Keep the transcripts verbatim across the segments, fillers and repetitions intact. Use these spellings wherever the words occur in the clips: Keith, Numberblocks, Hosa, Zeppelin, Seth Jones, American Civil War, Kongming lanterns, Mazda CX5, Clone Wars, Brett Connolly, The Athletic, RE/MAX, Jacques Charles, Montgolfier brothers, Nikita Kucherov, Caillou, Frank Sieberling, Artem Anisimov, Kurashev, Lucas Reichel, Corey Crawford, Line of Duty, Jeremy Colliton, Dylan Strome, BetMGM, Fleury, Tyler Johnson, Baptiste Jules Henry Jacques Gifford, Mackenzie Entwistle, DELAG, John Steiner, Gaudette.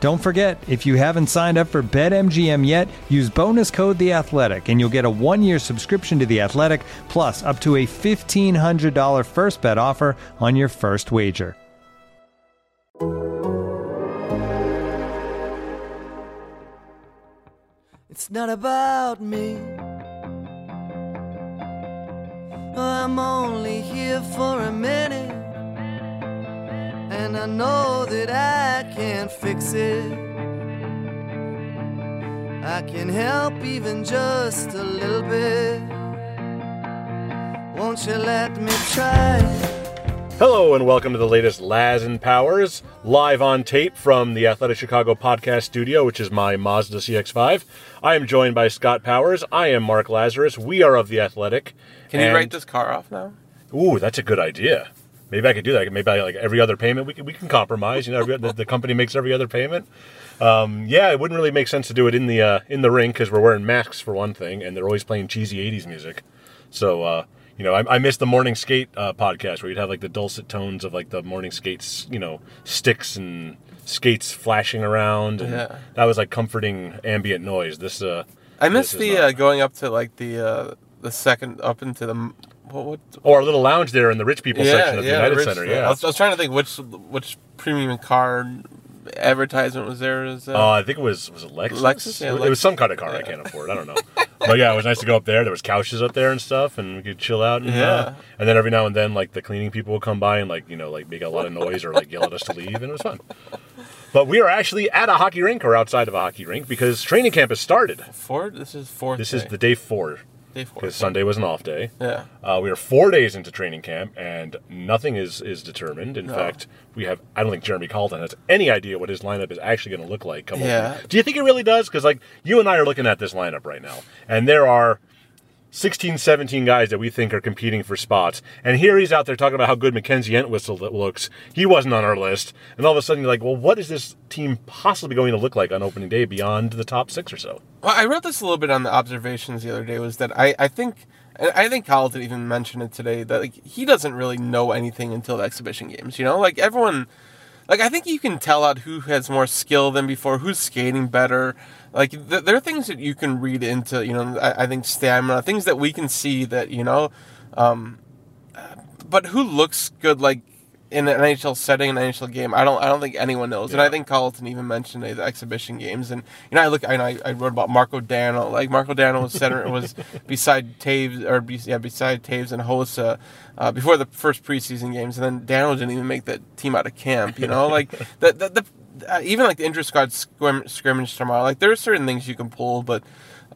Don't forget, if you haven't signed up for BetMGM yet, use bonus code The Athletic, and you'll get a one-year subscription to The Athletic, plus up to a fifteen hundred dollars first bet offer on your first wager. It's not about me. I'm only here for a minute. And I know that I can't fix it. I can help even just a little bit. Won't you let me try? Hello and welcome to the latest Laz and Powers, live on tape from the Athletic Chicago podcast studio, which is my Mazda C X five. I am joined by Scott Powers. I am Mark Lazarus. We are of The Athletic. Can and... you write this car off now? Ooh, that's a good idea. Maybe I could do that. Maybe I, like every other payment, we can, we can compromise. You know, every, the, the company makes every other payment. Um, yeah, it wouldn't really make sense to do it in the uh, in the ring because we're wearing masks for one thing, and they're always playing cheesy eighties music. So, uh, you know, I, I miss the morning skate uh, podcast where you'd have like the dulcet tones of like the morning skates, you know, sticks and skates flashing around. And yeah. That was like comforting ambient noise. This uh, I miss this the not... uh, going up to like the uh, the second up into the. What, what? Or a little lounge there in the rich people yeah, section of yeah, the United rich, Center. Yeah, I was, I was trying to think which which premium car advertisement was there. Was uh, I think it was was it Lexus. Lexus? Yeah, it Lexus. was some kind of car yeah. I can't afford. I don't know. But yeah, it was nice to go up there. There was couches up there and stuff, and we could chill out. And, yeah. Uh, and then every now and then, like the cleaning people would come by and like you know like make a lot of noise or like yell at us to leave, and it was fun. But we are actually at a hockey rink or outside of a hockey rink because training camp has started. Four. This is fourth. This day. is the day four. Because Sunday was an off day. Yeah. Uh, we are four days into training camp, and nothing is, is determined. In no. fact, we have, I don't think Jeremy Colliton has any idea what his lineup is actually going to look like. Come yeah. on. Do you think it really does? Because, like, you and I are looking at this lineup right now, and there are sixteen, seventeen guys that we think are competing for spots. And here he's out there talking about how good Mackenzie Entwistle looks. He wasn't on our list. And all of a sudden you're like, well, what is this team possibly going to look like on opening day beyond the top six or so? Well, I wrote this a little bit on the observations the other day, was that I, I think, and I think Colliton even mentioned it today, that like he doesn't really know anything until the exhibition games, you know? Like everyone, like I think you can tell out who has more skill than before, who's skating better. Like, there are things that you can read into, you know, I think stamina, things that we can see that, you know, um, but who looks good, like, in an N H L setting, an N H L game, I don't I don't think anyone knows. Yeah. And I think Colliton even mentioned the exhibition games. And, you know, I look, I know, I wrote about Marko Daňo. Like, Marko Daňo was center, was beside Taves, or, yeah, beside Taves and Hosa uh, before the first preseason games. And then Daňo didn't even make that team out of camp, you know? Like, the the... the Uh, even like the inter-squad scrim- scrimmage tomorrow, like there are certain things you can pull, but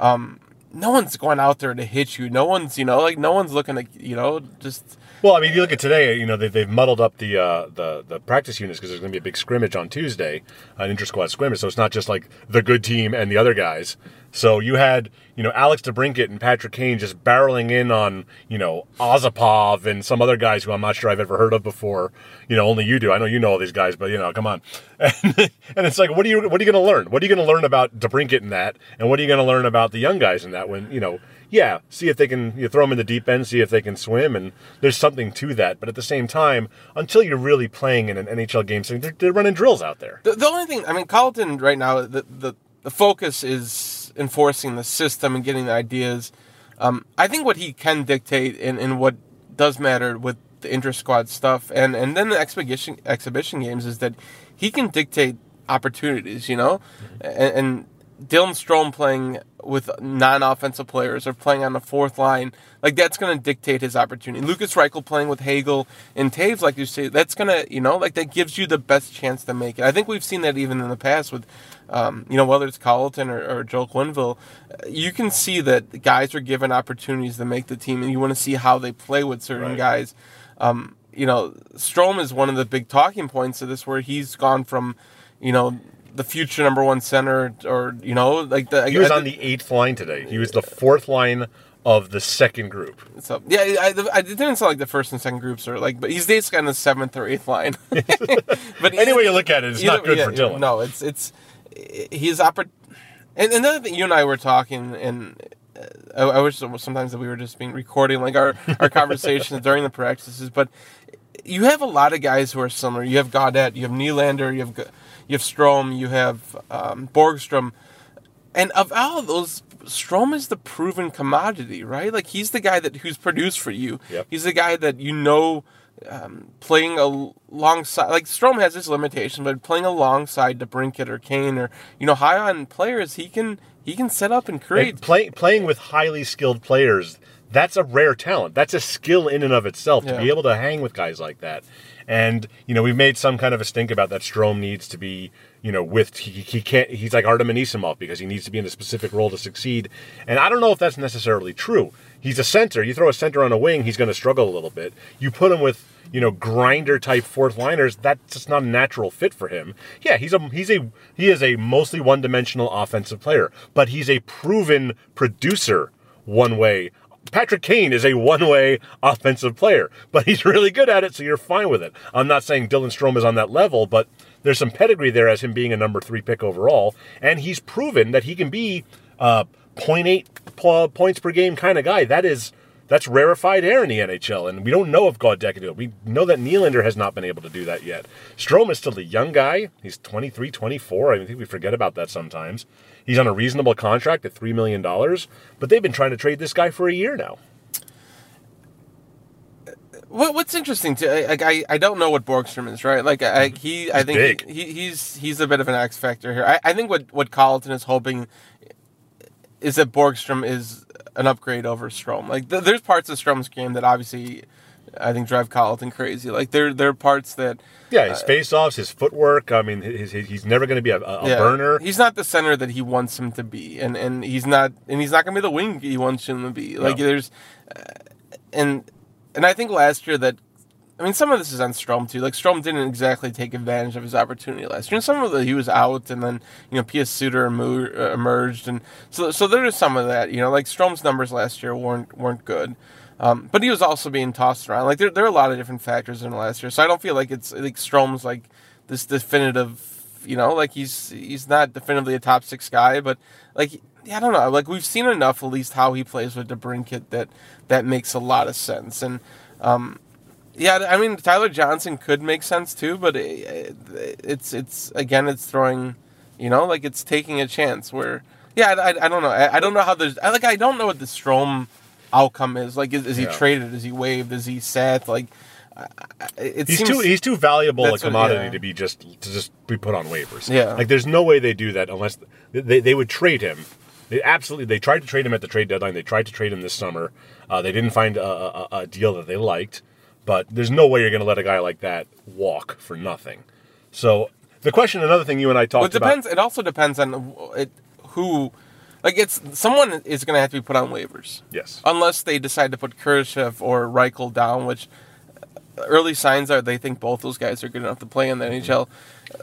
um, no one's going out there to hit you. No one's, you know, like no one's looking to, you know, just Well, I mean, you look at today, you know, they, they've muddled up the uh, the, the practice units because there's going to be a big scrimmage on Tuesday, an inter-squad scrimmage, so it's not just like the good team and the other guys. So you had, you know, Alex DeBrincat and Patrick Kane just barreling in on, you know, Ozipov and some other guys who I'm not sure I've ever heard of before. You know, only you do. I know you know all these guys, but, you know, come on. And, and it's like, what are you what are you going to learn? What are you going to learn about DeBrincat in that? And what are you going to learn about the young guys in that when, you know, yeah, see if they can, you throw them in the deep end, see if they can swim, and there's something to that. But at the same time, until you're really playing in an N H L game, they're, they're running drills out there. The, the only thing, I mean, Colliton right now, the, the, the focus is enforcing the system and getting the ideas. Um, I think what he can dictate and, and what does matter with the inter-squad stuff and, and then the exhibition, exhibition games is that he can dictate opportunities, you know? Mm-hmm. And... and Dylan Strome playing with non-offensive players or playing on the fourth line, like, that's going to dictate his opportunity. Lucas Reichel playing with Hagel and Taves, like you say, that's going to, you know, like, that gives you the best chance to make it. I think we've seen that even in the past with, um, you know, whether it's Colliton or, or Joel Quenneville, you can see that guys are given opportunities to make the team, and you want to see how they play with certain right. guys. Um, you know, Strome is one of the big talking points of this, where he's gone from, you know, the future number one center, or, you know, like the, he was on the eighth line today. He was the fourth line of the second group. So yeah, I, I didn't sound like the first and second groups are like, but he's basically on the seventh or eighth line. But any way you look at it, it's either, not good yeah, for Dylan. No, it's it's he's oppor- And another thing, you and I were talking, and I, I wish sometimes that we were just being recording like our our conversations during the practices. But you have a lot of guys who are similar. You have Gaudette, you have Nylander, you have. You have Strome, you have um, Borgström. And of all of those, Strome is the proven commodity, right? Like, he's the guy that who's produced for you. Yep. He's the guy that you know um, playing alongside. Like, Strome has his limitation, but playing alongside DeBrincat or Kane or, you know, high on players, he can he can set up and create. And play, playing with highly skilled players, that's a rare talent. That's a skill in and of itself to yeah. be able to hang with guys like that. And, you know, we've made some kind of a stink about that Strome needs to be, you know, with, he, he can't, he's like Artem Anisimov because he needs to be in a specific role to succeed. And I don't know if that's necessarily true. He's a center. You throw a center on a wing, he's going to struggle a little bit. You put him with, you know, grinder-type fourth-liners, that's just not a natural fit for him. Yeah, he's a he's a he is a mostly one-dimensional offensive player, but he's a proven producer one way. Patrick Kane is a one-way offensive player, but he's really good at it, so you're fine with it. I'm not saying Dylan Strome is on that level, but there's some pedigree there as him being a number three pick overall, and he's proven that he can be uh, zero point eight points per game kind of guy. That is, that's rarefied air in the N H L, and we don't know if Gaudette can do it. We know that Nylander has not been able to do that yet. Strome is still a young guy. He's twenty-three, twenty-four. I think we forget about that sometimes. He's on a reasonable contract at three million dollars, but they've been trying to trade this guy for a year now. What's interesting, too, like, I, I don't know what Borgström is, right? Like, I, he, I think he, he, he's he's a bit of an X factor here. I, I think what, what Colliton is hoping is that Borgström is an upgrade over Strome. Like, th- there's parts of Strome's game that obviously I think drive Colliton crazy. Like, there there are parts that yeah, his uh, face-offs, his footwork. I mean, his, his, he's never going to be a, a yeah, burner. He's not the center that he wants him to be, and and he's not and he's not going to be the wing he wants him to be. Like no. there's, uh, and and I think last year that. I mean, some of this is on Strome, too. Like, Strome didn't exactly take advantage of his opportunity last year. And some of it, he was out, and then, you know, P S. Suter emerged. And so so there is some of that. You know, like, Strome's numbers last year weren't weren't good. Um, but he was also being tossed around. Like, there there are a lot of different factors in last year. So I don't feel like it's, like, Strome's, like, this definitive, you know, like, he's he's not definitively a top six guy. But, like, yeah, I don't know. Like, we've seen enough, at least, how he plays with DeBrincat that that makes a lot of sense. And, um... yeah, I mean, Tyler Johnson could make sense, too, but it, it's, it's again, it's throwing, you know, like, it's taking a chance where, yeah, I, I, I don't know. I, I don't know how there's, I, like, I don't know what the Strome outcome is. Like, is, is he yeah. traded? Is he waived? Is he sat? Like, it he's seems... Too, he's too valuable a commodity what, yeah. to be just, to just be put on waivers. Yeah. Like, there's no way they do that unless they, they would trade him. They absolutely, they tried to trade him at the trade deadline. They tried to trade him this summer. Uh, they didn't find a, a, a deal that they liked. But there's no way you're going to let a guy like that walk for nothing. So the question, another thing you and I talked well, it depends, about. It also depends on it, who, like it's someone is going to have to be put on waivers. Yes. Unless they decide to put Kurashev or Reichel down, which early signs are they think both those guys are good enough to play in the mm-hmm. N H L.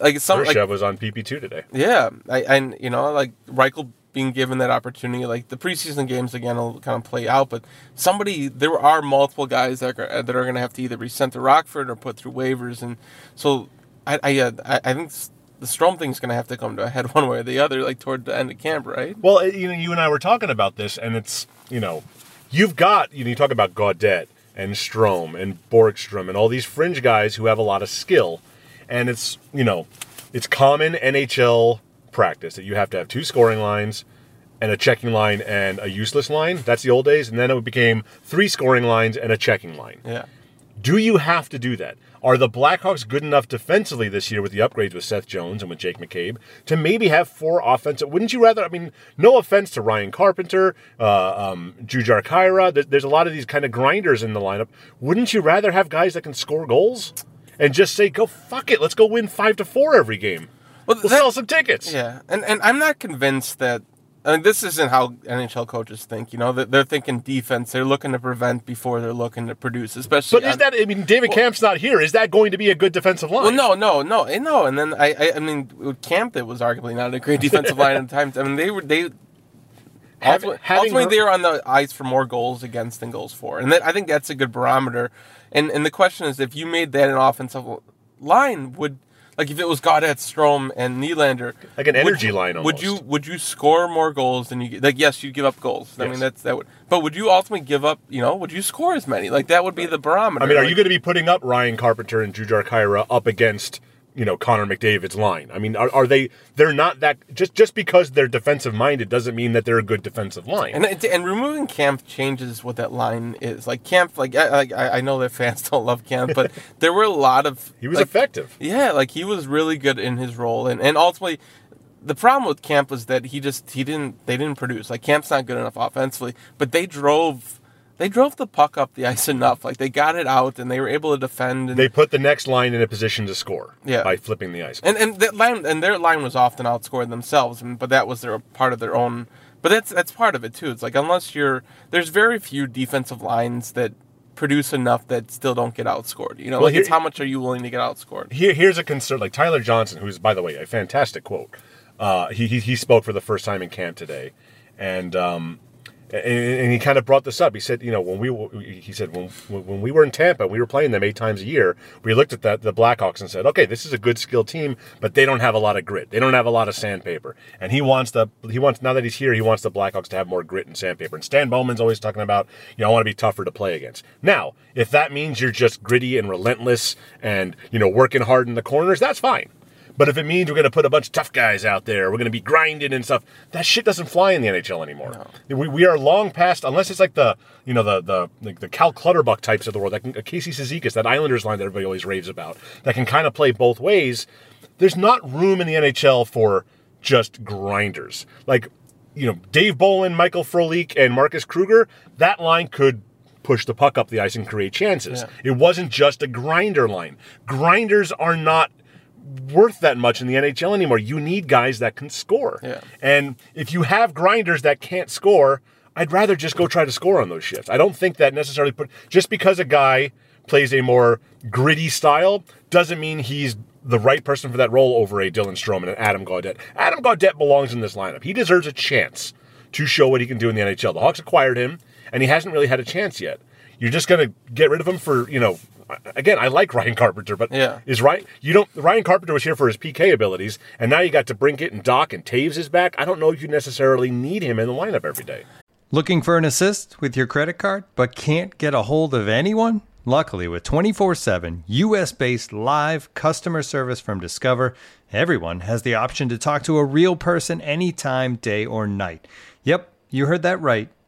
Like some, Kurashev like, was on P P two today. Yeah, I, and you know, like Reichel being given that opportunity, like the preseason games again will kind of play out. But somebody, there are multiple guys that are, that are going to have to either be sent to Rockford or put through waivers, and so I I, uh, I think the Strome thing's going to have to come to a head one way or the other, like toward the end of camp, right? Well, you know, you and I were talking about this, and it's you know, you've got you know, you talk about Gaudette and Strome and Borgström and all these fringe guys who have a lot of skill. And it's, you know, it's common N H L practice that you have to have two scoring lines and a checking line and a useless line. That's the old days. And then it became three scoring lines and a checking line. Yeah. Do you have to do that? Are the Blackhawks good enough defensively this year with the upgrades with Seth Jones and with Jake McCabe to maybe have four offensive? Wouldn't you rather? I mean, no offense to Ryan Carpenter, uh, um, Jujhar Khaira. There's a lot of these kind of grinders in the lineup. Wouldn't you rather have guys that can score goals? And just say, go fuck it. Let's go win five to four every game. Well, we'll that, sell some tickets. Yeah, and and I'm not convinced that. I mean, this isn't how N H L coaches think. You know, they're, they're thinking defense. They're looking to prevent before they're looking to produce. Especially, but is on, that? I mean, David well, Camp's not here. Is that going to be a good defensive line? Well, no, no, no, no. And then I, I, I mean, with Camp, that was arguably not a great defensive line at the time. I mean, they were they. Having, having Ultimately, they're on the ice for more goals against than goals for. And that, I think that's a good barometer. And and the question is, if you made that an offensive line, would like if it was Gaudette, Strome, and Nylander, like an energy you, line, almost. would you would you score more goals than you like? Yes, you'd give up goals. Yes. I mean, that's that would. But would you ultimately give up? You know, would you score as many? Like that would be the barometer. I mean, are like, you going to be putting up Ryan Carpenter and Jujhar Khaira up against? You know, Connor McDavid's line. I mean, are, are they, they're not that, just just because they're defensive-minded doesn't mean that they're a good defensive line. And and removing Camp changes what that line is. Like, Camp, like, I, I, I know that fans don't love Camp, but there were a lot of... He was like, effective. Yeah, like, he was really good in his role. And, and ultimately, the problem with Camp was that he just, he didn't, they didn't produce. Like, Camp's not good enough offensively, but they drove... They drove the puck up the ice enough. Like, they got it out, and they were able to defend. And they put the next line in a position to score yeah. by flipping the ice. And and, that line, and their line was often outscored themselves, but that was their part of their own. But that's that's part of it, too. It's like, unless you're... There's very few defensive lines that produce enough that still don't get outscored. You know, well, like, here, it's how much are you willing to get outscored? Here, here's a concern. Like, Tyler Johnson, who's, by the way, a fantastic quote. Uh, he, he, he spoke for the first time in camp today. And... Um, And he kind of brought this up. He said, you know, when we, he said, when when we were in Tampa, we were playing them eight times a year. We looked at that, the Blackhawks and said, okay, this is a good skilled team, but they don't have a lot of grit. They don't have a lot of sandpaper. And he wants the, he wants, now that he's here, he wants the Blackhawks to have more grit and sandpaper. And Stan Bowman's always talking about, you know, I want to be tougher to play against. Now, if that means you're just gritty and relentless and, you know, working hard in the corners, that's fine. But if it means we're going to put a bunch of tough guys out there, we're going to be grinding and stuff, that shit doesn't fly in the N H L anymore. No. We we are long past, unless it's like the you know the the like the Cal Clutterbuck types of the world, like Casey Cizikas, that Islanders line that everybody always raves about, that can kind of play both ways. There's not room in the N H L for just grinders. Like, you know, Dave Bolin, Michael Frolik, and Marcus Kruger, that line could push the puck up the ice and create chances. Yeah. It wasn't just a grinder line. Grinders are not... worth that much in the N H L anymore. You need guys that can score. Yeah. And if you have grinders that can't score, I'd rather just go try to score on those shifts. I don't think that necessarily put... Just because a guy plays a more gritty style doesn't mean he's the right person for that role over a Dylan Strome and an Adam Gaudette. Adam Gaudette belongs in this lineup. He deserves a chance to show what he can do in the N H L. The Hawks acquired him, and he hasn't really had a chance yet. You're just going to get rid of him for, you know... Again, I like Ryan Carpenter, but yeah. is Ryan you don't Ryan Carpenter was here for his P K abilities, and now you got DeBrincat and Dach and Taves is back. I don't know if you necessarily need him in the lineup every day. Looking for an assist with your credit card, but can't get a hold of anyone? Luckily, with twenty-four seven U S-based live customer service from Discover, everyone has the option to talk to a real person anytime, day or night. Yep, you heard that right.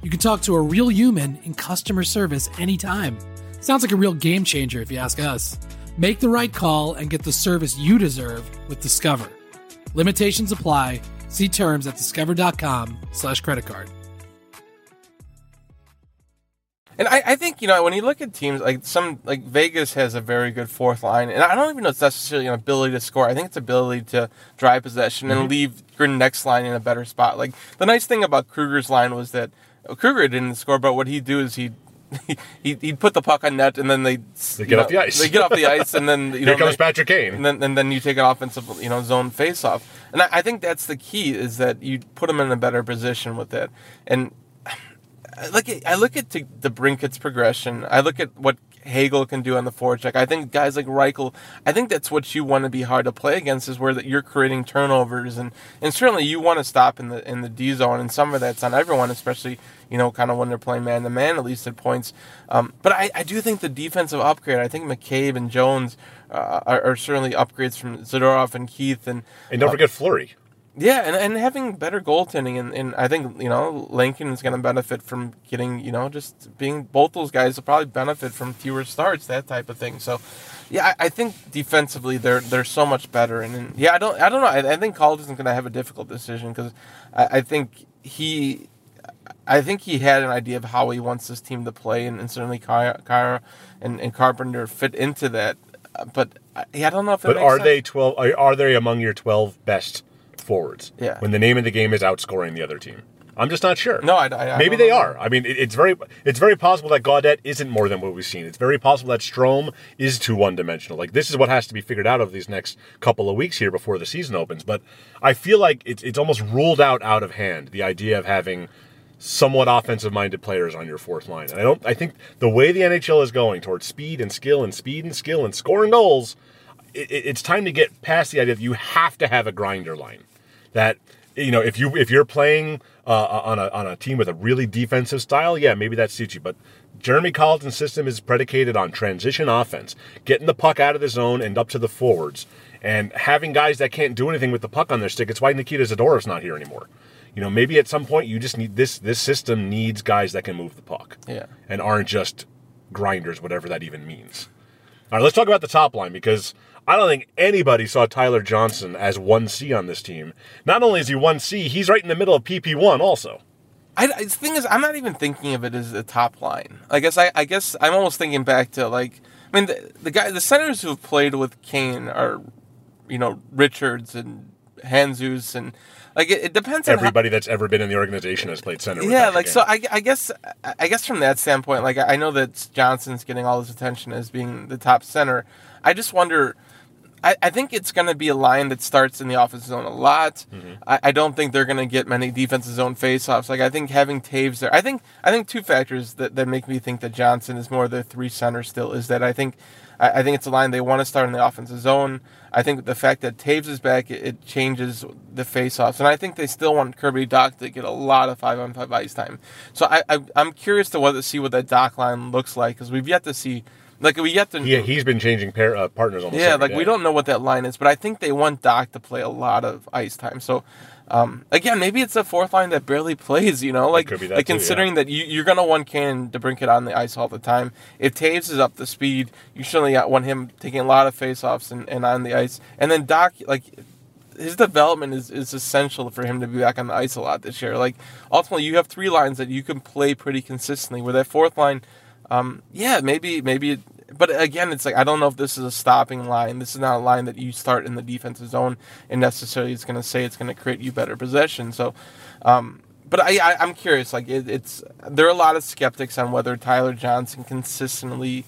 You can talk to a real human in customer service anytime. Sounds like a real game changer if you ask us. Make the right call and get the service you deserve with Discover. Limitations apply. See terms at discover.com slash credit card. And I, I think, you know, when you look at teams, like some, like Vegas has a very good fourth line. And I don't even know if it's necessarily an ability to score. I think it's ability to drive possession mm-hmm. and leave your next line in a better spot. Like, the nice thing about Kruger's line was that Kruger didn't score, but what he'd do is he'd, he, he'd put the puck on net, and then they they get know, off the ice. They get off the ice, and then, you Here know, comes they, Patrick Kane. And then, and then you take an offensive, you know, zone faceoff. And I, I think that's the key, is that you put him in a better position with it. And, I look at I look at the Brinket's progression. I look at what Hagel can do on the forecheck. I think guys like Reichel, I think that's what you want to be hard to play against, is where that you're creating turnovers, and, and certainly you want to stop in the in the D zone, and some of that's on everyone, especially, you know, kind of when they're playing man to man, at least at points. Um, but I, I do think the defensive upgrade, I think McCabe and Jones uh, are, are certainly upgrades from Zadorov and Keith, and and don't uh, forget Fleury. Yeah, and, and having better goaltending, and, and I think, you know, Lankinen is going to benefit from getting, you know, just being, both those guys will probably benefit from fewer starts, that type of thing. So, yeah, I, I think defensively they're they're so much better. And, and yeah, I don't I don't know. I, I think Colliton's going to have a difficult decision, because I, I think he I think he had an idea of how he wants this team to play, and, and certainly Khaira and, and Carpenter fit into that. But yeah, I don't know if. It but makes are sense. They twelve? Are, are they among your twelve best forwards? Yeah. When the name of the game is outscoring the other team, I'm just not sure. No, I, I, I maybe they know. Are. I mean, it, it's very, it's very possible that Gaudette isn't more than what we've seen. It's very possible that Strome is too one-dimensional. Like, this is what has to be figured out over these next couple of weeks here before the season opens. But I feel like it's it's almost ruled out out of hand, the idea of having somewhat offensive-minded players on your fourth line. And I don't. I think the way the N H L is going towards speed and skill and speed and skill and scoring goals, it, it, it's time to get past the idea that you have to have a grinder line. That, you know, if you if you're playing uh, on a on a team with a really defensive style, yeah, maybe that suits you. But Jeremy Colliton's system is predicated on transition offense, getting the puck out of the zone and up to the forwards, and having guys that can't do anything with the puck on their stick. It's why Nikita Zadorov's not here anymore. You know, maybe at some point you just need this. This system needs guys that can move the puck, yeah, and aren't just grinders, whatever that even means. All right, let's talk about the top line, because I don't think anybody saw Tyler Johnson as one C on this team. Not only is he one C, he's right in the middle of P P one also. I, the thing is, I'm not even thinking of it as a top line. I guess, I, I guess I'm almost thinking back to, like, I mean, the, the guy, the centers who have played with Kane are, you know, Richards and Hanzus, and, like, it, it depends on everybody how, that's ever been in the organization has played center. Yeah, with like, Kane. So I, I guess, I guess from that standpoint, like, I know that Johnson's getting all his attention as being the top center. I just wonder. I think it's going to be a line that starts in the offensive zone a lot. Mm-hmm. I, I don't think they're going to get many defensive zone faceoffs. Like, I think having Taves there, I think I think two factors that, that make me think that Johnson is more their three center still is that I think I, I think it's a line they want to start in the offensive zone. I think the fact that Taves is back, it, it changes the faceoffs, and I think they still want Kirby Dach to get a lot of five on five ice time. So I, I I'm curious to whether see what that Dach line looks like, because we've yet to see. Like, we yet to. Yeah, he's been changing pair, uh, partners almost. Yeah, every like day. We don't know what that line is, but I think they want Doc to play a lot of ice time. So, um, again, maybe it's a fourth line that barely plays. You know, like, that like too, considering yeah. that you, you're going to want Kane to bring it on the ice all the time. If Taves is up to speed, you certainly want him taking a lot of faceoffs and, and on the ice, and then Doc, like, his development is, is essential for him to be back on the ice a lot this year. Like, ultimately, you have three lines that you can play pretty consistently. Where that fourth line. Um, yeah, maybe, maybe, it, but again, it's like, I don't know if this is a stopping line. This is not a line that you start in the defensive zone and necessarily it's going to say it's going to create you better possession. So, um, but I, I, I'm curious, like it, it's, there are a lot of skeptics on whether Tyler Johnson consistently,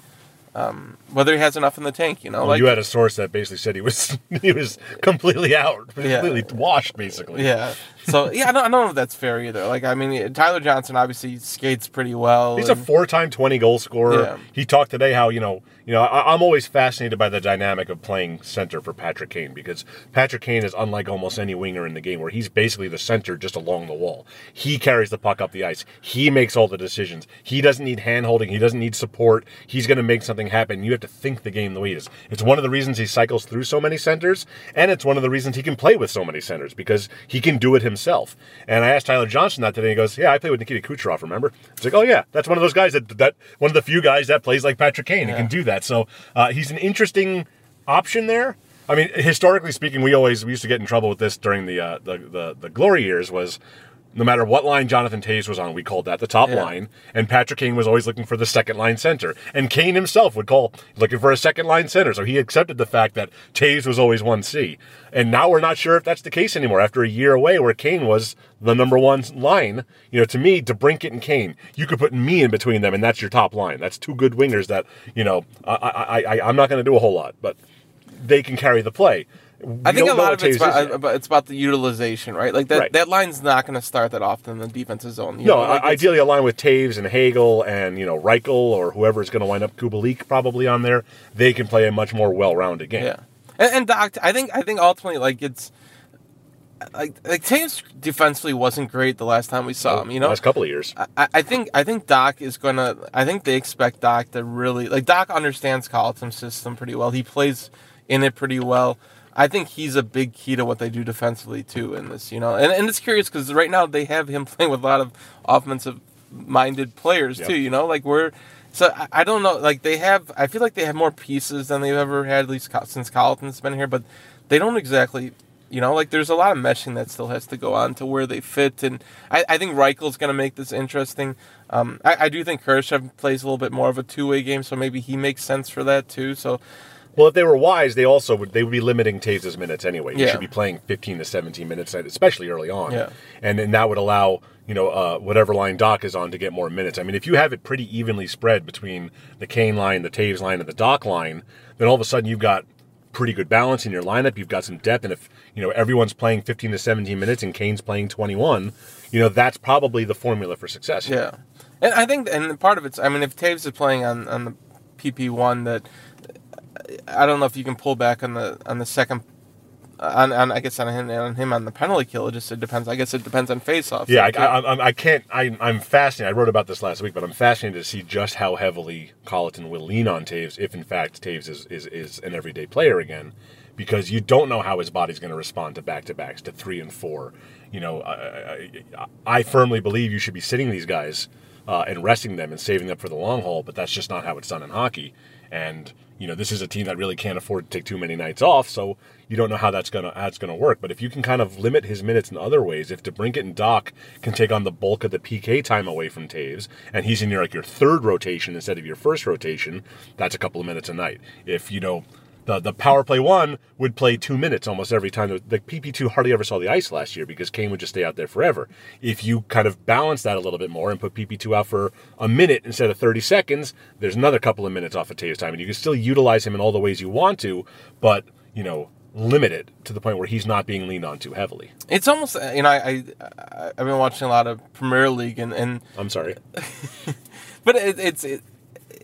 um, whether he has enough in the tank, you know, well, like you had a source that basically said he was, he was completely out, completely yeah. washed basically. Yeah. So, yeah, I don't, I don't know if that's fair either. Like, I mean, Tyler Johnson obviously skates pretty well. He's and, a four-time twenty-goal scorer. Yeah. He talked today how, you know, you know, I, I'm always fascinated by the dynamic of playing center for Patrick Kane, because Patrick Kane is unlike almost any winger in the game, where he's basically the center just along the wall. He carries the puck up the ice. He makes all the decisions. He doesn't need hand-holding. He doesn't need support. He's going to make something happen. You have to think the game the way it is. It's one of the reasons he cycles through so many centers, and it's one of the reasons he can play with so many centers, because he can do it himself. Himself. And I asked Tyler Johnson that today. He goes, "Yeah, I played with Nikita Kucherov. Remember?" It's like, "Oh yeah, that's one of those guys that that one of the few guys that plays like Patrick Kane and yeah. can do that." that. So uh, he's an interesting option there. I mean, historically speaking, we always we used to get in trouble with this during the uh, the, the the glory years. Was no matter what line Jonathan Toews was on, we called that the top yeah. line, and Patrick Kane was always looking for the second line center, and Kane himself would call looking for a second line center. So he accepted the fact that Toews was always one C, and now we're not sure if that's the case anymore. After a year away, where Kane was the number one line, you know, to me, DeBrincat and Kane, you could put me in between them, and that's your top line. That's two good wingers that you know I I, I I'm not going to do a whole lot, but they can carry the play. We I think a lot of it's about, it's about the utilization, right? Like, that, right. that line's not going to start that often in the defensive zone. You no, know, like ideally a line with Taves and Hagel and, you know, Reichel or whoever is going to line up Kubalik probably on there, they can play a much more well-rounded game. Yeah. And, and Doc, I think I think ultimately, like, it's... Like, like Taves defensively wasn't great the last time we saw him, you know? Last couple of years. I, I think I think Doc is going to... I think they expect Doc to really... Like, Doc understands Colliton's system pretty well. He plays in it pretty well. I think he's a big key to what they do defensively, too, in this, you know. And and it's curious because right now they have him playing with a lot of offensive-minded players, yep. too, you know. Like, we're – so I, I don't know. Like, they have – I feel like they have more pieces than they've ever had, at least since Colliton's been here. But they don't exactly – you know, like, there's a lot of meshing that still has to go on to where they fit. And I, I think Reichel's going to make this interesting. Um, I, I do think Kurashev plays a little bit more of a two-way game, so maybe he makes sense for that, too. So – Well, if they were wise, they also would they would be limiting Taves' minutes anyway. He yeah. should be playing fifteen to seventeen minutes, especially early on. Yeah. And then that would allow, you know, uh, whatever line Doc is on to get more minutes. I mean, if you have it pretty evenly spread between the Kane line, the Taves line, and the Doc line, then all of a sudden you've got pretty good balance in your lineup. You've got some depth, and if, you know, everyone's playing fifteen to seventeen minutes and Kane's playing twenty-one, you know, that's probably the formula for success. Yeah. And I think, and part of it's, I mean, if Taves is playing on, on the P P one that... I don't know if you can pull back on the on the second, on, on I guess on him on him on the penalty kill. It just it depends. I guess it depends on faceoff. Yeah, I, I, I, I can't. I, I'm fascinated. I wrote about this last week, but I'm fascinated to see just how heavily Colliton will lean on Taves if, in fact, Taves is is, is an everyday player again, because you don't know how his body's going to respond to back to backs, to three and four. You know, I, I, I firmly believe you should be sitting these guys uh, and resting them and saving them for the long haul, but that's just not how it's done in hockey. And you know, this is a team that really can't afford to take too many nights off, so you don't know how that's gonna how it's gonna work. But if you can kind of limit his minutes in other ways, if DeBrincat and Doc can take on the bulk of the P K time away from Taves, and he's in your like your third rotation instead of your first rotation, that's a couple of minutes a night. If you know the the power play one would play two minutes almost every time. The, the P P two hardly ever saw the ice last year because Kane would just stay out there forever. If you kind of balance that a little bit more and put P P two out for a minute instead of thirty seconds, there's another couple of minutes off of Taves' time, and you can still utilize him in all the ways you want to, but, you know, limit it to the point where he's not being leaned on too heavily. It's almost, you know, I, I, I've been watching a lot of Premier League, and... and I'm sorry. But it, it's... It,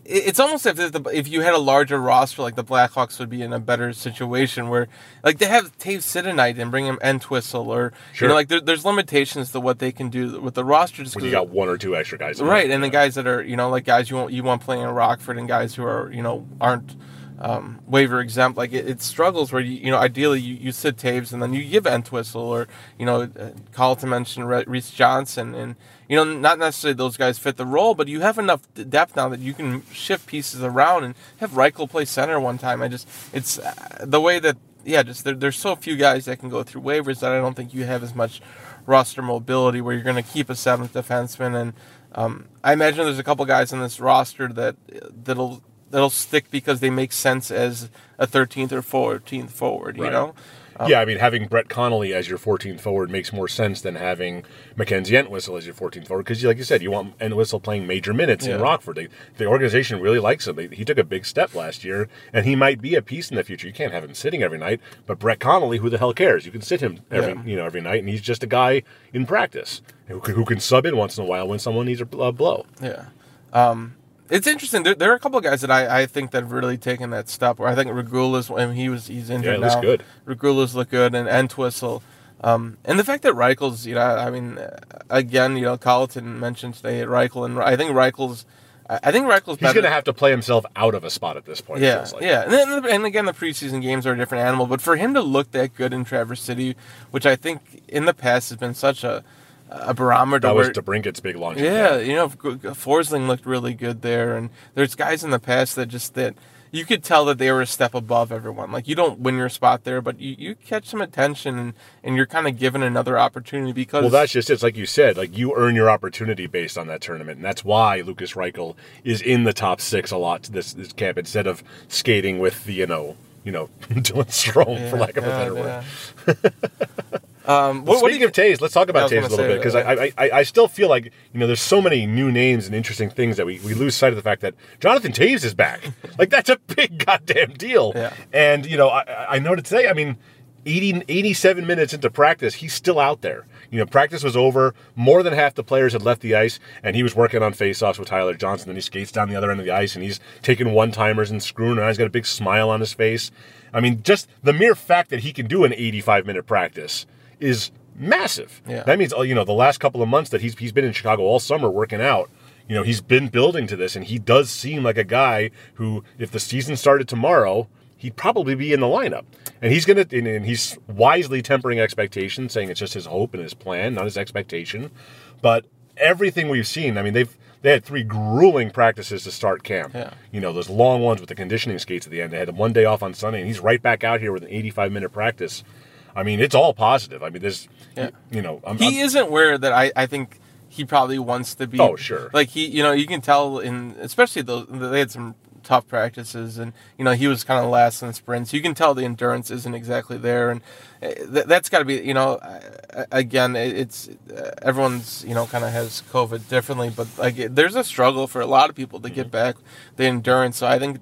It's almost as if the, if you had a larger roster, like the Blackhawks would be in a better situation where, like, they have Taves sit a night and bring him Entwistle, or sure. you know, like there, there's limitations to what they can do with the roster. Just when you got one or two extra guys, right? And yeah. the guys that are, you know, like guys you want you want playing in Rockford, and guys who are, you know, aren't um, waiver exempt. Like it, it struggles where you, you know ideally you, you sit Taves and then you give Entwistle, or you know, Colliton mentioned Reese Johnson and. You know, not necessarily those guys fit the role, but you have enough depth now that you can shift pieces around and have Reichel play center one time. I just, it's uh, the way that, yeah, just there, there's so few guys that can go through waivers that I don't think you have as much roster mobility where you're going to keep a seventh defenseman. And um, I imagine there's a couple guys on this roster that that'll that'll stick because they make sense as a thirteenth or fourteenth forward, you right. know? Um, yeah, I mean, having Brett Connolly as your fourteenth forward makes more sense than having Mackenzie Entwistle as your fourteenth forward because, like you said, you want Entwistle playing major minutes yeah. in Rockford. They, the organization really likes him. They, he took a big step last year, and he might be a piece in the future. You can't have him sitting every night, but Brett Connolly, who the hell cares? You can sit him every yeah. you know every night, and he's just a guy in practice who can, who can sub in once in a while when someone needs a blow. Yeah. Um It's interesting. There, there are a couple of guys that I, I think that have really taken that step. Where I think Regula's, I mean, he was he's injured yeah, now. Yeah, he looks good. Regula's look good, and Entwistle, um, and the fact that Reichel's, you know, I mean, again, you know, Colliton mentioned today Reichel, and I think Reichel's, I think Reichel's. He's going to have to play himself out of a spot at this point. Yeah, it feels like. yeah, and, then, and again, the preseason games are a different animal. But for him to look that good in Traverse City, which I think in the past has been such a. A barometer. That was DeBrincat's big launch. Yeah, you know, Forsling looked really good there, and there's guys in the past that just that you could tell that they were a step above everyone. Like, you don't win your spot there, but you, you catch some attention, and, and you're kind of given another opportunity because... Well, that's just it. It's like you said, like, you earn your opportunity based on that tournament, and that's why Lucas Reichel is in the top six a lot this this camp instead of skating with the, you know, you know, Dylan Strome, yeah, for lack of yeah, a better yeah. word. Um, well, what speaking what you, of Taves, let's talk about Taves a little bit, because I, I I still feel like, you know, there's so many new names and interesting things that we, we lose sight of the fact that Jonathan Toews is back. Like, that's a big goddamn deal. Yeah. And, you know, I, I noticed today, I mean, eighty, eighty-seven minutes into practice, he's still out there. You know, practice was over, more than half the players had left the ice, and he was working on face-offs with Tyler Johnson, and he skates down the other end of the ice, and he's taking one-timers and screwing around. He's got a big smile on his face. I mean, just the mere fact that he can do an eighty-five minute practice is massive. Yeah. That means, you know, the last couple of months that he's he's been in Chicago all summer working out, you know, he's been building to this, and he does seem like a guy who, if the season started tomorrow, he'd probably be in the lineup. And he's gonna, and, and he's wisely tempering expectations, saying it's just his hope and his plan, not his expectation. But everything we've seen, I mean, they've they had three grueling practices to start camp. Yeah. You know, those long ones with the conditioning skates at the end. They had one day off on Sunday, and he's right back out here with an eighty-five minute practice. I mean, it's all positive. I mean, there's, yeah. you know... I'm, he I'm, isn't where that I, I think he probably wants to be. Oh, sure. Like, he, you know, you can tell in... Especially, those, they had some tough practices, and, you know, he was kind of last in the sprints. You can tell the endurance isn't exactly there, and th- that's got to be, you know... Again, it's... Everyone's, you know, kind of has COVID differently, but, like, there's a struggle for a lot of people to mm-hmm. get back the endurance, so I think...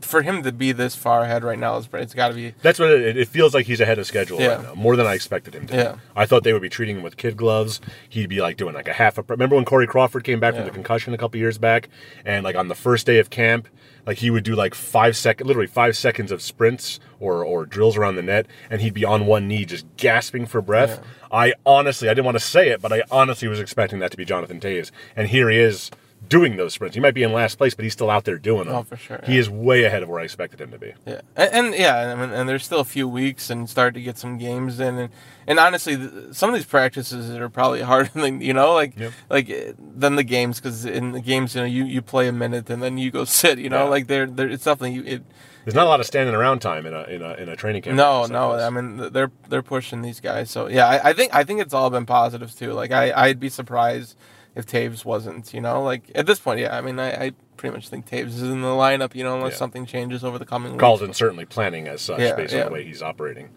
For him to be this far ahead right now, is it's got to be... That's what it, it feels like. He's ahead of schedule yeah. right now, more than I expected him to. Yeah. I thought they would be treating him with kid gloves. He'd be, like, doing, like, a half a... Remember when Corey Crawford came back yeah. from the concussion a couple years back? And, like, on the first day of camp, like, he would do, like, five seconds... Literally five seconds of sprints or, or drills around the net, and he'd be on one knee just gasping for breath. Yeah. I honestly... I didn't want to say it, but I honestly was expecting that to be Jonathan Toews. And here he is... doing those sprints. He might be in last place, but he's still out there doing them. Oh, for sure. Yeah. He is way ahead of where I expected him to be. Yeah, and, and yeah, I mean, and there's still a few weeks and start to get some games in, and and honestly, some of these practices are probably harder than you know, like yep. like than the games, because in the games, you know, you, you play a minute and then you go sit, you know, yeah. like they're, they're it's definitely it. There's not a lot of standing around time in a in a, in a training camp. No, no. I mean, they're they're pushing these guys, so yeah, I, I think I think it's all been positive too. Like I I'd be surprised if Taves wasn't, you know, like at this point, yeah. I mean, I, I pretty much think Taves is in the lineup, you know, unless yeah. something changes over the coming weeks. Colliton certainly planning as such yeah, based yeah. on the way he's operating.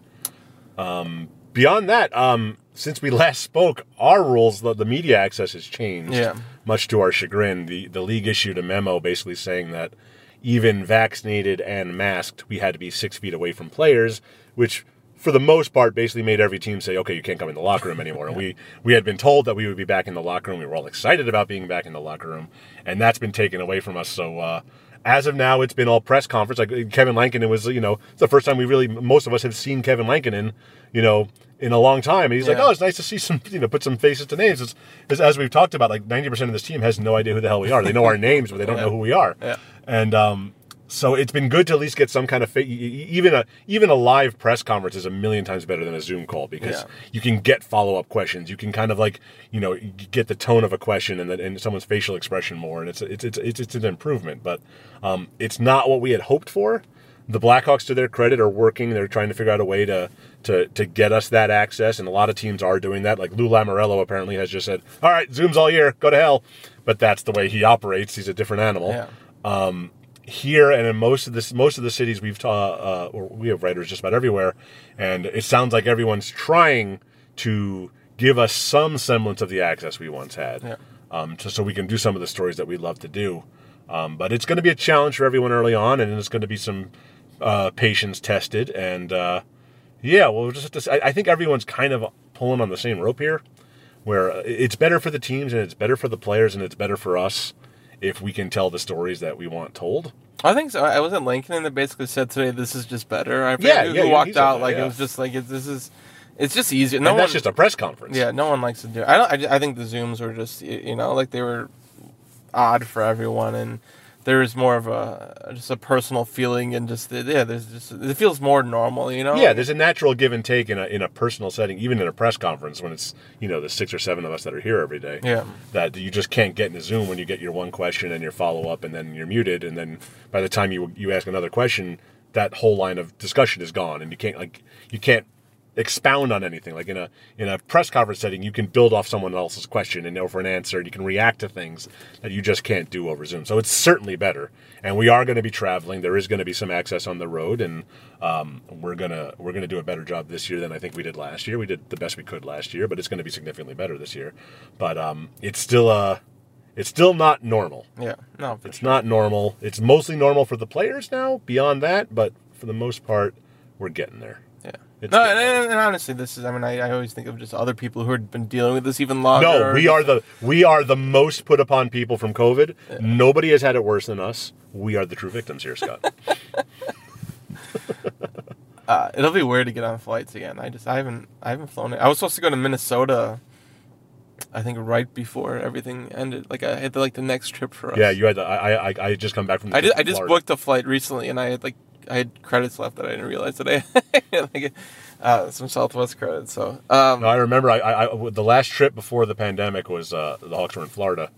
Um, beyond that, um, since we last spoke, our rules, the, the media access has changed, yeah. much to our chagrin. The the league issued a memo basically saying that even vaccinated and masked, we had to be six feet away from players, which, for the most part, basically made every team say, okay, you can't come in the locker room anymore. And we, we had been told that we would be back in the locker room. We were all excited about being back in the locker room, and that's been taken away from us. So uh, as of now, it's been all press conference. Like Kevin Lankinen was, you know, it's the first time we really, most of us have seen Kevin Lankinen, you know, in a long time. And he's yeah. like, oh, it's nice to see some, you know, put some faces to names. It's, it's, as we've talked about, like ninety percent of this team has no idea who the hell we are. They know our names, but they don't yeah. know who we are. Yeah. And, um, so it's been good to at least get some kind of fa- even a even a live press conference is a million times better than a Zoom call, because yeah. you can get follow-up questions. You can kind of like, you know, get the tone of a question and, the, and someone's facial expression more, and it's it's it's it's, it's an improvement. But um, it's not what we had hoped for. The Blackhawks, to their credit, are working. They're trying to figure out a way to to to get us that access, and a lot of teams are doing that. Like Lou Lamoriello apparently has just said, "All right, Zoom's all year, go to hell." But that's the way he operates. He's a different animal. Yeah. Um, Here and in most of this, most of the cities we've taught, uh, or we have writers just about everywhere, and it sounds like everyone's trying to give us some semblance of the access we once had, yeah. um, to, so we can do some of the stories that we love to do. Um, but it's going to be a challenge for everyone early on, and it's going to be some uh, patience tested. And uh, yeah, well, we'll just have to see. I, I think everyone's kind of pulling on the same rope here, where it's better for the teams and it's better for the players and it's better for us if we can tell the stories that we want told. I think so. I was at Lankinen that basically said today, this is just better. I forget yeah, who yeah, walked out. There, like, yeah. it was just like, it, this is, it's just easier. No and that's one, just a press conference. Yeah, no one likes to do it. I, don't, I, I think the Zooms were just, you know, like they were odd for everyone. And there's more of a just a personal feeling and just yeah, there's just it feels more normal, you know. Yeah, there's a natural give and take in a in a personal setting, even in a press conference when it's you know the six or seven of us that are here every day. Yeah, that you just can't get in the Zoom when you get your one question and your follow up, and then you're muted, and then by the time you you ask another question, that whole line of discussion is gone, and you can't like you can't. expound on anything. Like in a in a press conference setting, you can build off someone else's question and over an answer, and you can react to things that you just can't do over Zoom. So it's certainly better. And we are going to be traveling. There is going to be some access on the road, and um, we're gonna we're gonna do a better job this year than I think we did last year. We did the best we could last year, but it's going to be significantly better this year. But um, it's still a it's still not normal. Yeah, no, for it's sure. not normal. It's mostly normal for the players now. Beyond that, but for the most part, we're getting there. It's no, and, and honestly, this is, I mean, I, I always think of just other people who had been dealing with this even longer. No, we are the we are the most put upon people from COVID. Yeah. Nobody has had it worse than us. We are the true victims here, Scott. uh, it'll be weird to get on flights again. I just, I haven't, I haven't flown it. I was supposed to go to Minnesota, I think, right before everything ended. Like, I had, the, like, the next trip for us. Yeah, you had the, I, I, I just come back from the I, did, I just booked a flight recently, and I had, like, I had credits left that I didn't realize that I had, like, uh, some Southwest credits. So um, no, I remember I, I, I the last trip before the pandemic was uh, the Hawks were in Florida,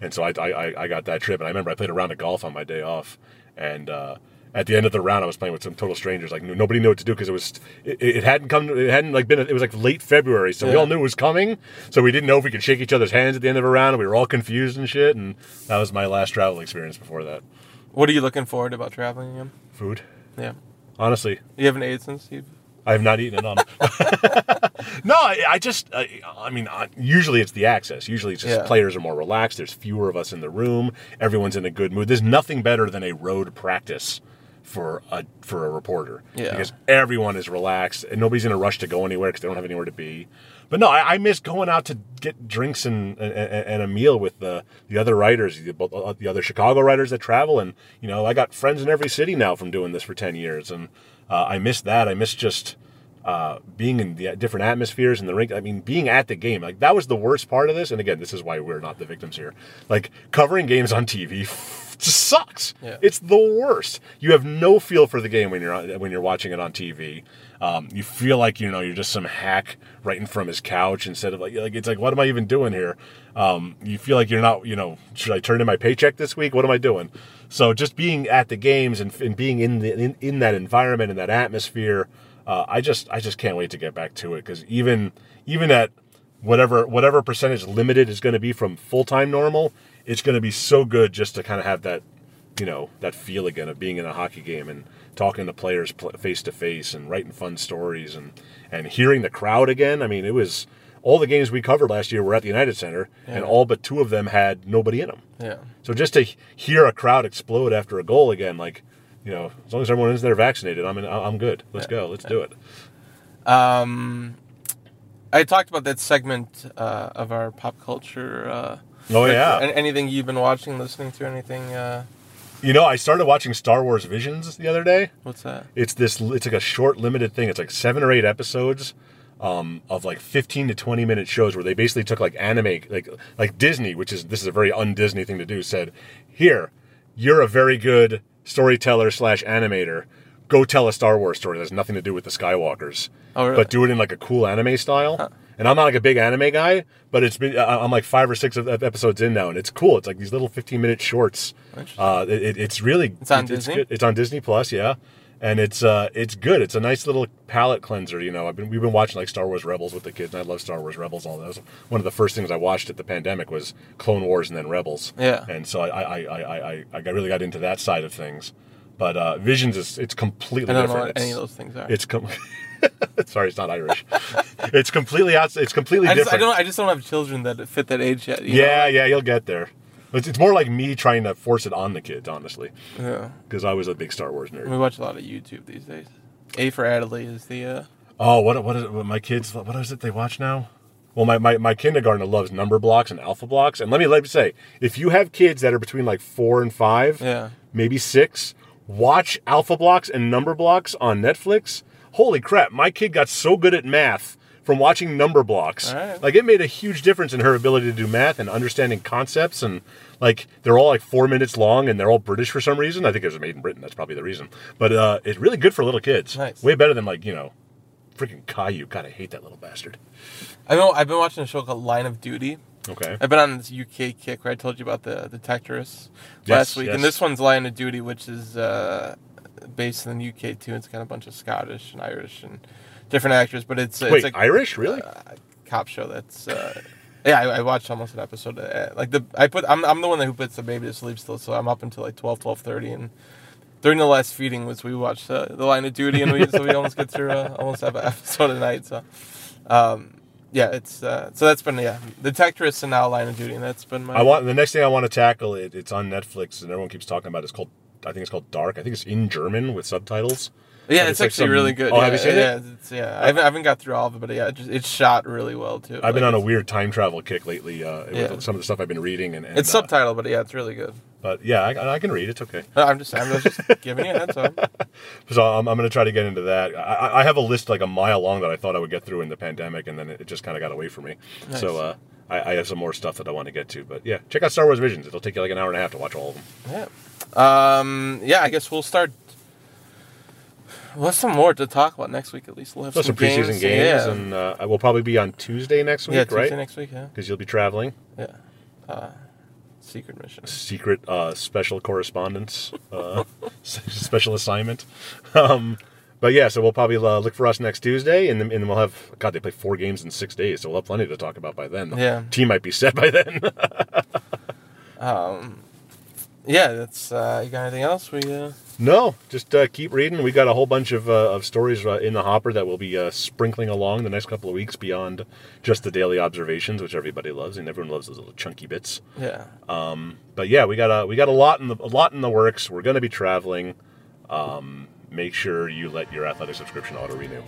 and so I, I I got that trip. And I remember I played a round of golf on my day off, and uh, at the end of the round I was playing with some total strangers. Like nobody knew what to do because it was it, it hadn't come it hadn't like been it was like late February, so yeah. we all knew it was coming. So we didn't know if we could shake each other's hands at the end of a round. And we were all confused and shit. And that was my last travel experience before that. What are you looking forward to about traveling again? Food. Yeah. Honestly. You haven't ate since you've... I have not eaten at all. No, I, I just... I, I mean, I, usually it's the access. Usually it's just yeah. players are more relaxed. There's fewer of us in the room. Everyone's in a good mood. There's nothing better than a road practice for a for a reporter. Yeah. Because everyone is relaxed and nobody's in a rush to go anywhere because they don't have anywhere to be. But no, I, I miss going out to get drinks and and, and a meal with the, the other writers, the, the other Chicago writers that travel. And, you know, I got friends in every city now from doing this for ten years. And uh, I miss that. I miss just uh, being in the different atmospheres and the rink. I mean, being at the game. Like, that was the worst part of this. And again, this is why we're not the victims here. Like, covering games on T V just sucks. Yeah. It's the worst. You have no feel for the game when you're on, when you're watching it on T V. Um, you feel like, you know, you're just some hack writing from his couch instead of like, like it's like, what am I even doing here? Um, you feel like you're not, you know, should I turn in my paycheck this week? What am I doing? So just being at the games and, and being in, the, in in that environment and that atmosphere, uh, I just I just can't wait to get back to it because even even at whatever whatever percentage limited is going to be from full time normal, it's going to be so good just to kind of have that, you know, that feel again of being in a hockey game and talking to players face to face and writing fun stories and, and hearing the crowd again. I mean, it was all the games we covered last year were at the United Center, yeah. and all but two of them had nobody in them. Yeah. So just to hear a crowd explode after a goal again, like, you know, as long as everyone is there vaccinated, I'm in, I'm good. Let's yeah. go. Let's yeah. do it. Um, I talked about that segment uh, of our pop culture. Uh, oh yeah. Anything you've been watching, listening to, anything? Uh... You know, I started watching Star Wars Visions the other day. What's that? It's this. It's like a short, limited thing. It's like seven or eight episodes um, of like fifteen to twenty minute shows where they basically took like anime, like like Disney, which is this is a very un-Disney thing to do. Said, here, you're a very good storyteller slash animator. Go tell a Star Wars story that has nothing to do with the Skywalkers, oh, really? But do it in like a cool anime style. Huh. And I'm not like a big anime guy, but it's been I'm like five or six episodes in now, and it's cool. It's like these little fifteen minute shorts. Uh, it, it's really it's on it, Disney. It's, it's on Disney Plus, yeah, and it's uh, it's good. It's a nice little palate cleanser. You know, I've been we've been watching like Star Wars Rebels with the kids, and I love Star Wars Rebels. All that was one of the first things I watched at the pandemic was Clone Wars and then Rebels. Yeah, and so I I I I, I really got into that side of things. But uh, Visions is it's completely different. I don't different. know what it's, any of those things are. It's com- Sorry, it's not Irish. It's completely out. It's completely I just, different. I don't. I just don't have children that fit that age yet. You yeah, know? yeah, you'll get there. It's, it's more like me trying to force it on the kids, honestly. Yeah. Because I was a big Star Wars nerd. We watch a lot of YouTube these days. A for Adderley is the. Uh... Oh, what what is it, what my kids? What is it they watch now? Well, my, my, my kindergartner loves Numberblocks and Alphablocks, and let me let me say, if you have kids that are between like four and five, yeah. maybe six, watch Alphablocks and Numberblocks on Netflix. Holy crap, my kid got so good at math from watching Numberblocks. Right. Like, it made a huge difference in her ability to do math and understanding concepts. And, like, they're all, like, four minutes long, and they're all British for some reason. I think it was made in Britain. That's probably the reason. But uh, it's really good for little kids. Nice. Way better than, like, you know, freaking Caillou. God, I hate that little bastard. I know, I've been watching a show called Line of Duty. Okay. I've been on this U K kick where I told you about the, the tech tourists yes, last week. Yes. And this one's Line of Duty, which is uh, based in the U K, too. It's kind of a bunch of Scottish and Irish and different actors, but it's... Wait, it's a, Irish? Really? Uh, cop show that's... Uh, yeah, I, I watched almost an episode. Of, like the I put, I'm I'm the one who puts the baby to sleep still, so I'm up until like twelve, twelve thirty, and during the last feeding was we watched uh, The Line of Duty, and we so we almost get through uh, almost have an episode a night, so... Um, Yeah, it's uh, so that's been yeah the Tetris and now Line of Duty, and that's been my. I want the next thing I want to tackle. It, it's on Netflix, and everyone keeps talking about it. It's called I think it's called Dark. I think it's in German with subtitles. Yeah, it's, it's actually like some, really good. Oh, yeah, have you seen yeah, it? Yeah, it's, yeah. I, haven't, I haven't got through all of it, but yeah, it just, it's shot really well too. I've like, been on a weird time travel kick lately. Uh, with yeah. some of the stuff I've been reading, and, and it's uh, subtitled, but yeah, it's really good. But yeah, I, I can read. It's okay. No, I'm just, I'm just giving you that. So, so I'm, I'm going to try to get into that. I, I have a list like a mile long that I thought I would get through in the pandemic, and then it just kind of got away from me. Nice. So uh, I, I have some more stuff that I want to get to. But yeah, check out Star Wars Visions. It'll take you like an hour and a half to watch all of them. Yeah. Um, yeah, I guess we'll start. We'll have some more to talk about next week, at least. We'll have so some, some preseason games. games yeah. And uh, we'll probably be on Tuesday next week, yeah, Tuesday right? Tuesday next week, yeah. Because you'll be traveling. Yeah. Uh, secret mission. Secret uh, special correspondence. Uh, special assignment. Um, but, yeah, so we'll probably uh, look for us next Tuesday, and then, and then we'll have... God, they play four games in six days, so we'll have plenty to talk about by then. The yeah. team might be set by then. um... Yeah, that's. Uh, you got anything else? We uh... no, just uh, keep reading. We got a whole bunch of uh, of stories uh, in the hopper that we'll be uh, sprinkling along the next couple of weeks beyond just the daily observations, which everybody loves, and everyone loves those little chunky bits. Yeah. Um. But yeah, we got a we got a lot in the a lot in the works. We're going to be traveling. Um. Make sure you let your athletic subscription auto renew.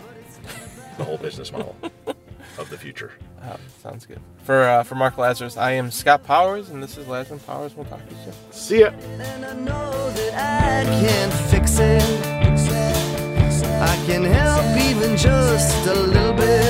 The whole business model of the future. Oh, sounds good. For uh, for Mark Lazarus, I am Scott Powers, and this is Lazarus Powers. We'll talk to you soon. See ya. And I know that I can fix it. I can help even just a little bit.